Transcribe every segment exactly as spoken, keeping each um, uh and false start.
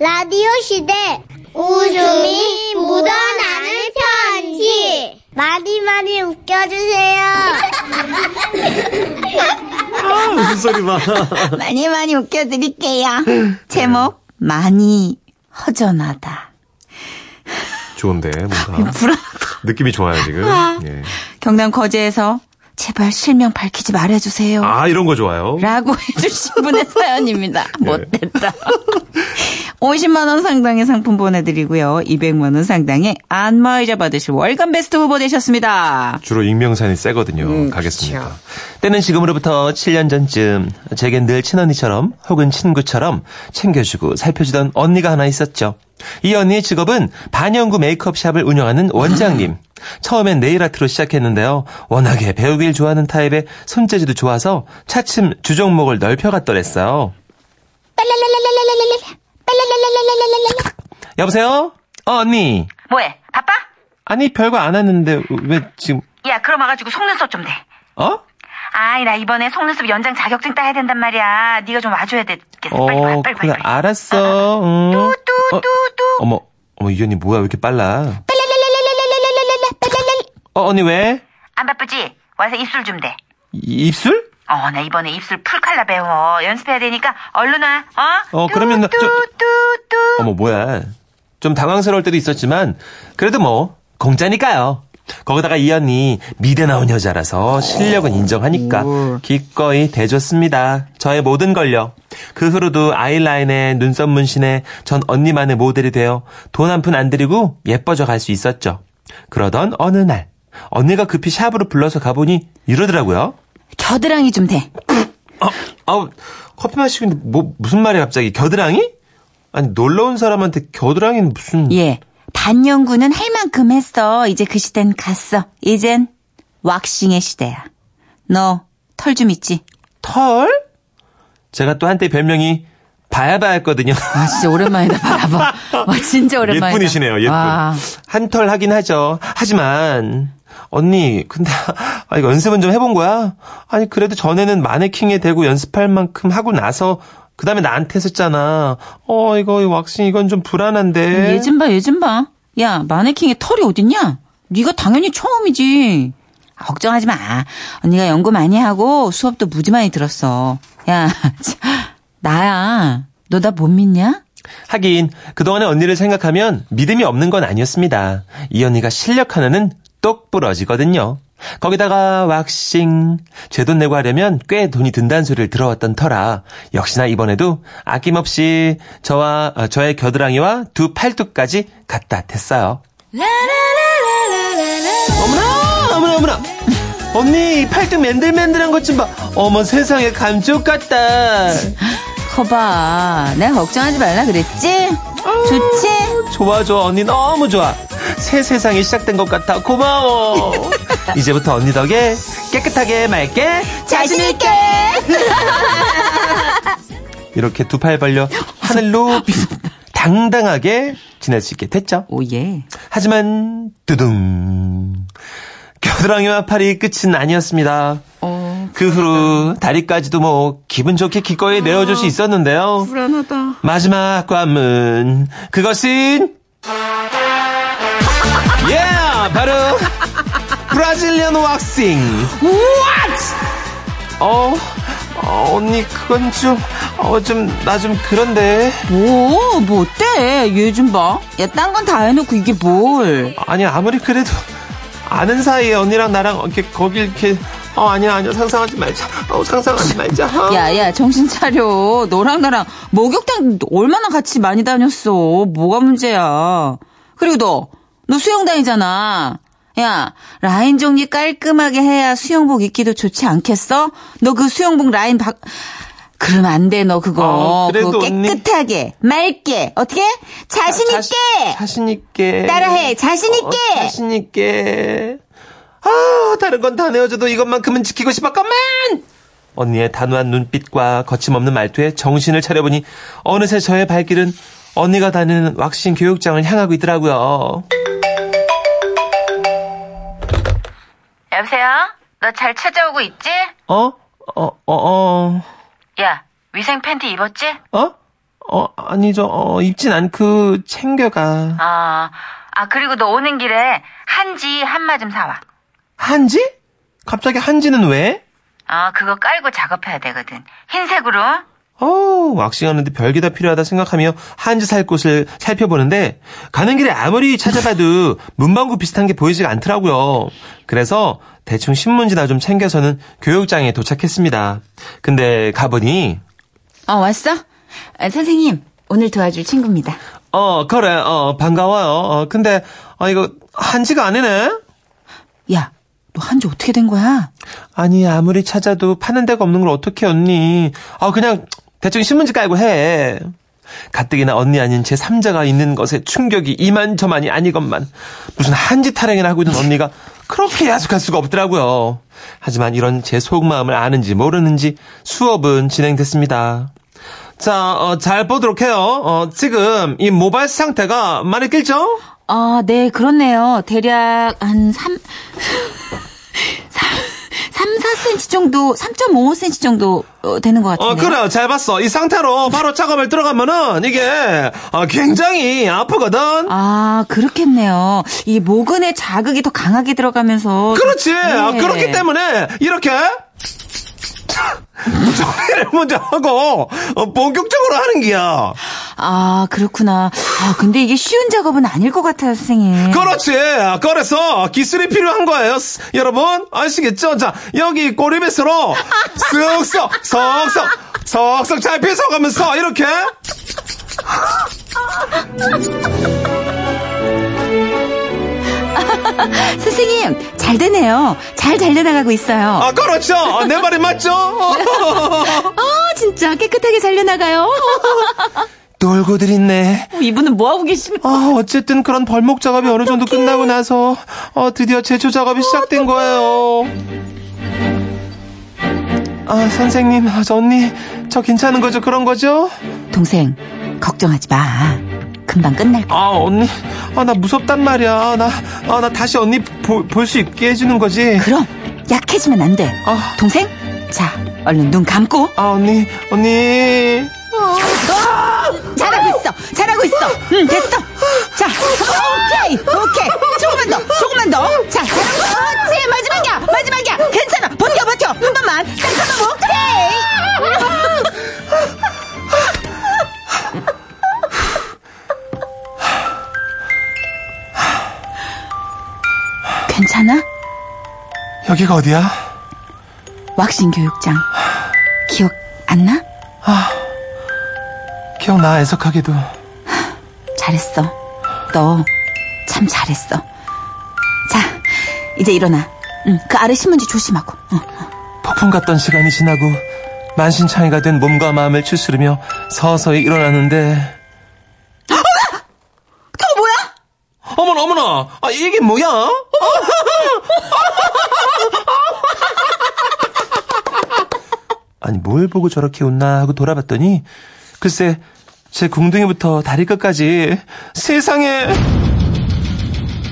라디오 시대 웃음이 묻어나는 편지 많이 많이 웃겨주세요. 아, 무슨 소리 봐. 많이 많이 웃겨드릴게요. 제목 많이 허전하다. 좋은데 뭔가 느낌이 좋아요 지금. 예. 경남 거제에서 제발 실명 밝히지 말아주세요. 아, 이런 거 좋아요. 라고 해주신 분의 사연입니다. 못됐다. 오십만 원 상당의 상품 보내드리고요. 이백만 원 상당의 안마의자 받으실 월간 베스트 후보 되셨습니다. 주로 익명산이 세거든요. 음, 가겠습니다. 그쵸. 때는 지금으로부터 칠 년 전쯤 제겐 늘 친언니처럼 혹은 친구처럼 챙겨주고 살펴주던 언니가 하나 있었죠. 이 언니의 직업은 반영구 메이크업샵을 운영하는 원장님. 처음엔 네일아트로 시작했는데요. 워낙에 배우길 좋아하는 타입에 손재주도 좋아서 차츰 주종목을 넓혀갔더랬어요. 여보세요? 어, 언니. 뭐해? 바빠? 아니, 별거 안 하는데 왜 지금... 야, 그럼 와가지고 속눈썹 좀 대. 어? 아이, 나 이번에 속눈썹 연장 자격증 따야 된단 말이야. 네가 좀 와줘야 되겠어. 어, 빨리 와, 빨리 그래, 빨리. 알았어. 응. 뚜뚜뚜뚜. 어, 어머, 어머, 이 언니 뭐야, 왜 이렇게 빨라? 어, 언니 왜? 안 바쁘지? 와서 입술 좀 대. 이, 입술? 어, 나 이번에 입술 풀칼라 배워. 연습해야 되니까 얼른 와. 어? 어, 그러면 나... 뚜뚜뚜. 어머, 뭐야. 좀 당황스러울 때도 있었지만 그래도 뭐 공짜니까요. 거기다가 이 언니 미대 나온 여자라서 실력은 인정하니까 기꺼이 대줬습니다. 저의 모든 걸요. 그 후로도 아이라인에 눈썹 문신에 전 언니만의 모델이 되어 돈 한 푼 안 들이고 예뻐져 갈 수 있었죠. 그러던 어느 날 언니가 급히 샵으로 불러서 가보니 이러더라고요. 겨드랑이 좀 대. 아, 아, 커피 마시고 있는데 뭐, 무슨 말이야 갑자기. 겨드랑이? 아니 놀러온 사람한테 겨드랑이는 무슨... 예. 반영구는 할 만큼 했어. 이제 그 시대는 갔어. 이젠 왁싱의 시대야. 너 털 좀 있지? 털? 제가 또 한때 별명이 바야바였거든요. 아, 진짜 오랜만이다. 바야바. 와, 진짜 오랜만이다. 예쁜이시네요. 예쁜. 와. 한 털 하긴 하죠. 하지만 언니 근데 아, 이거 연습은 좀 해본 거야? 아니 그래도 전에는 마네킹에 대고 연습할 만큼 하고 나서 그 다음에 나한테 했었잖아. 어, 이거, 이 왁싱, 이건 좀 불안한데. 얘 좀 봐, 얘 좀 봐. 야, 마네킹에 털이 어딨냐? 네가 당연히 처음이지. 걱정하지 마. 언니가 연구 많이 하고 수업도 무지 많이 들었어. 야, 나야. 너 나 못 믿냐? 하긴, 그동안의 언니를 생각하면 믿음이 없는 건 아니었습니다. 이 언니가 실력 하나는 똑 부러지거든요. 거기다가 왁싱 제 돈 내고 하려면 꽤 돈이 든다는 소리를 들어왔던 터라 역시나 이번에도 아낌없이 저와 어, 저의 겨드랑이와 두 팔뚝까지 갖다 댔어요. 어머나 어머나 어머나 언니 팔뚝 맨들맨들한 것 좀 봐. 어머 세상에 감쪽 같다. 거봐 내가 걱정하지 말라 그랬지? 어, 좋지? 좋아 좋아 언니 너무 좋아. 새 세상이 시작된 것 같아. 고마워. 이제부터 언니 덕에 깨끗하게 맑게 자신있게. 이렇게 두 팔 벌려 하늘로 당당하게 지낼 수 있게 됐죠. 오예. 하지만 두둥 겨드랑이와 팔이 끝은 아니었습니다. 어, 그 후로 다리까지도 뭐 기분 좋게 기꺼이 어, 내어줄 수 있었는데요. 불안하다. 마지막 관문 그것은 예 yeah, 바로 브라질리언 왁싱. What? 어, 어 언니 그건 좀 어 좀 나 좀 그런데. 오, 뭐 어때? 얘 좀 봐. 야, 딴 건 다 해놓고 이게 뭘? 아니 아무리 그래도 아는 사이에 언니랑 나랑 이렇게 거길 이렇게. 어 아니야 아니야 상상하지 말자. 어 상상하지 말자. 야야 어. 정신 차려. 너랑 나랑 목욕탕 얼마나 같이 많이 다녔어. 뭐가 문제야. 그리고 너. 너 수영 다니잖아. 야, 라인 정리 깔끔하게 해야 수영복 입기도 좋지 않겠어? 너 그 수영복 라인 박, 그럼 안 돼, 너 그거. 어, 그래도 그거 깨끗하게, 언니... 맑게, 어떻게? 자신있게! 아, 자신있게. 따라해, 자신있게! 어, 자신있게. 아, 다른 건 다 내어줘도 이것만큼은 지키고 싶었건만! 언니의 단호한 눈빛과 거침없는 말투에 정신을 차려보니 어느새 저의 발길은 언니가 다니는 왁싱 교육장을 향하고 있더라고요. 여보세요? 너 잘 찾아오고 있지? 어? 어, 어, 어. 야, 위생 팬티 입었지? 어? 어, 아니 저 어, 입진 않고 챙겨가. 아, 아 그리고 너 오는 길에 한지 한마 좀 사와. 한지? 갑자기 한지는 왜? 아 그거 깔고 작업해야 되거든. 흰색으로. 어우, 왁싱하는데 별게 다 필요하다 생각하며 한지 살 곳을 살펴보는데 가는 길에 아무리 찾아봐도 문방구 비슷한 게 보이지가 않더라고요. 그래서 대충 신문지나 좀 챙겨서는 교육장에 도착했습니다. 근데 가보니 어, 왔어? 아, 선생님, 오늘 도와줄 친구입니다. 어, 그래. 어, 반가워요. 어, 근데 아, 이거 한지가 아니네? 야. 한지 어떻게 된 거야? 아니 아무리 찾아도 파는 데가 없는 걸 어떻게 언니. 아 그냥 대충 신문지 깔고 해. 가뜩이나 언니 아닌 제 삼자가 있는 것에 충격이 이만저만이 아니건만 무슨 한지 타령이나 하고 있는 언니가 그렇게 야속할 수가 없더라고요. 하지만 이런 제 속마음을 아는지 모르는지 수업은 진행됐습니다. 자, 어, 잘 보도록 해요. 어, 지금 이 모발 상태가 많이 낄죠? 아, 네, 그렇네요. 대략 한 삼, 삼, 삼, 사 센티미터 정도, 삼 점 오오 센티미터 정도 되는 것 같은데. 어, 그래요. 잘 봤어. 이 상태로 바로 작업을 들어가면은 이게 굉장히 아프거든. 아, 그렇겠네요. 이 모근의 자극이 더 강하게 들어가면서. 그렇지. 네. 그렇기 때문에 이렇게. 정리를 먼저 하고 본격적으로 하는 기야. 아 그렇구나. 아 근데 이게 쉬운 작업은 아닐 것 같아요 선생님. 그렇지. 그래서 기술이 필요한 거예요. 스, 여러분 아시겠죠? 자 여기 꼬리빗으로 쓱쓱 쓱쓱 쓱쓱 잘 빗어가면서 이렇게. 선생님 잘 되네요. 잘 잘려나가고 있어요. 아 그렇죠. 아, 내 말이 맞죠. 아 진짜 깨끗하게 잘려나가요. 놀고들 있네. 이분은 뭐하고 계시는 거예요? 아, 어쨌든 그런 벌목 작업이 어느 정도 끝나고 나서 어, 드디어 제초 작업이 시작된 거예요. 아 선생님 저 언니 저 괜찮은 거죠? 그런 거죠? 동생 걱정하지 마. 금방 끝날 거야. 아 언니, 아 나 무섭단 말이야. 나, 아 나 다시 언니 볼 수 있게 해주는 거지. 그럼 약해지면 안 돼. 아. 동생, 자 얼른 눈 감고. 아 언니, 언니. 아. 어, 잘하고 있어, 잘하고 있어. 응 됐어. 자, 오케이, 오케이. 조금만 더, 조금만 더. 자, 그렇지 마지막이야, 마지막이야. 괜찮아, 버텨, 버텨. 한 번만, 한 번만. 오케이. 괜찮아? 여기가 어디야? 왁싱 교육장. 기억 안 나? 아, 기억나. 애석하게도. 잘했어. 너 참 잘했어. 자, 이제 일어나. 응, 그 아래 신문지 조심하고. 응, 응. 폭풍 같던 시간이 지나고 만신창이가 된 몸과 마음을 추스르며 서서히 일어나는데 어머나 어머나 아, 이게 뭐야? 아니 뭘 보고 저렇게 웃나 하고 돌아봤더니 글쎄 제 궁둥이부터 다리 끝까지 세상에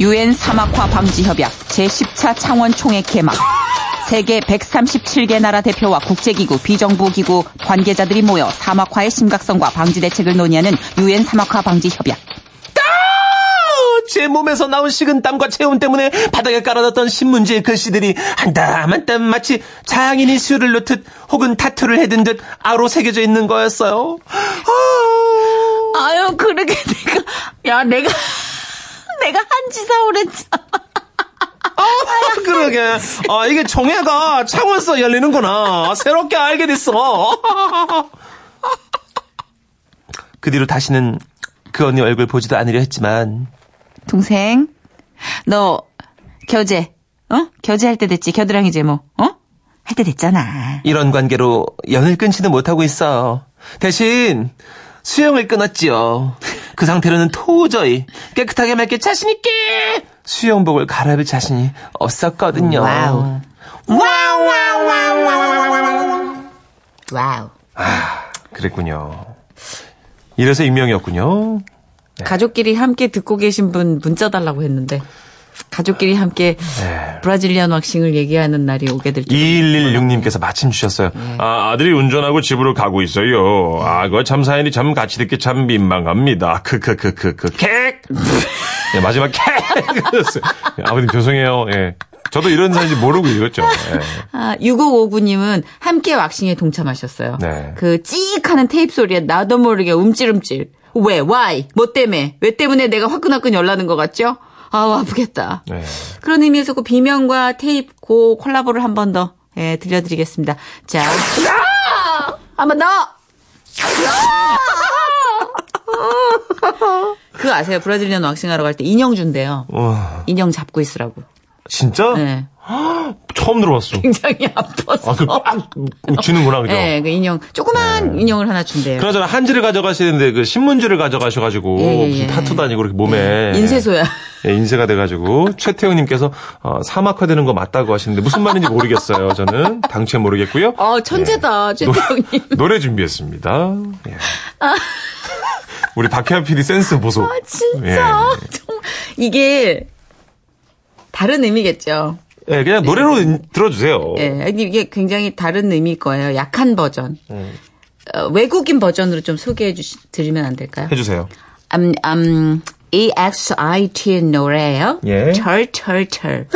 유엔 사막화 방지 협약 제십 차 창원 총회 개막 세계 백삼십칠 개 나라 대표와 국제기구, 비정부기구 관계자들이 모여 사막화의 심각성과 방지 대책을 논의하는 유엔 사막화 방지 협약. 제 몸에서 나온 식은 땀과 체온 때문에 바닥에 깔아놨던 신문지의 글씨들이 한 땀 한 땀 마치 장인이 수를 놓듯 혹은 타투를 해둔 듯 아로 새겨져 있는 거였어요. 아... 아유 그러게 내가 야 내가 내가 한지 사오랬지. 아, 그러게. 아 이게 정해가 창원서 열리는구나. 새롭게 알게 됐어. 그 뒤로 다시는 그 언니 얼굴 보지도 않으려 했지만. 동생, 너 겨제, 어? 겨제할 때 됐지. 겨드랑이 제모, 어? 할 때 됐잖아. 이런 관계로 연을 끊지는 못하고 있어. 대신 수영을 끊었지요. 그 상태로는 도저히 깨끗하게 맑게 자신 있게 수영복을 갈아입을 자신이 없었거든요. 와우, 와우, 와우, 와우, 와우, 와우. 아, 그랬군요. 이래서 익명이었군요. 가족끼리 함께 듣고 계신 분 문자 달라고 했는데 가족끼리 함께 네. 브라질리안 왁싱을 얘기하는 날이 오게 될 줄. 이일일육 님께서 마침 주셨어요. 네. 아, 아들이 운전하고 집으로 가고 있어요. 아, 그거 참 사연이 참 같이 듣기 참 민망합니다. 크크크크크 캑. 네, 마지막 캑. 아버님 죄송해요. 예. 네. 저도 이런 사연인지 모르고 읽었죠. 네. 아, 육오오구 님은 함께 왁싱에 동참하셨어요. 네. 그 찌익 하는 테이프 소리에 나도 모르게 움찔움찔. 왜? Why? 뭐 때문에? 왜 때문에 내가 화끈화끈 열나는 것 같죠? 아우, 아프겠다. 네. 그런 의미에서 그 비명과 테이프, 그 콜라보를 한 번 더, 예, 들려드리겠습니다. 자. 한 번 더! 그거 아세요? 브라질리언 왁싱하러 갈 때 인형 준대요. 와. 인형 잡고 있으라고. 진짜? 네. 처음 들어봤어. 굉장히 아팠어. 아, 그 꽉 쥐는구나, 그죠? 네, 그 인형, 조그만 네. 인형을 하나 준대요. 그나저나 한지를 가져가시는데 그 신문지를 가져가셔가지고 예, 예, 무슨 타투도 아니고 이렇게 몸에 예, 인쇄소야. 예, 인쇄가 돼가지고 최태웅님께서 어, 사막화되는 거 맞다고 하시는데 무슨 말인지 모르겠어요. 저는 당최 모르겠고요. 아, 천재다, 예. 최태웅님. 노, 노래 준비했습니다. 예. 아. 우리 박혜연 피디 센스 보소. 아, 진짜. 예. 정말 이게 다른 의미겠죠. 네, 그냥 노래로 네. 들어주세요. 네, 이게 굉장히 다른 의미일 거예요. 약한 버전. 음. 어, 외국인 버전으로 좀 소개해 주시, 드리면 안 될까요? 해주세요. 음, 음, 엑스아이티 노래예요. 예. 철철철.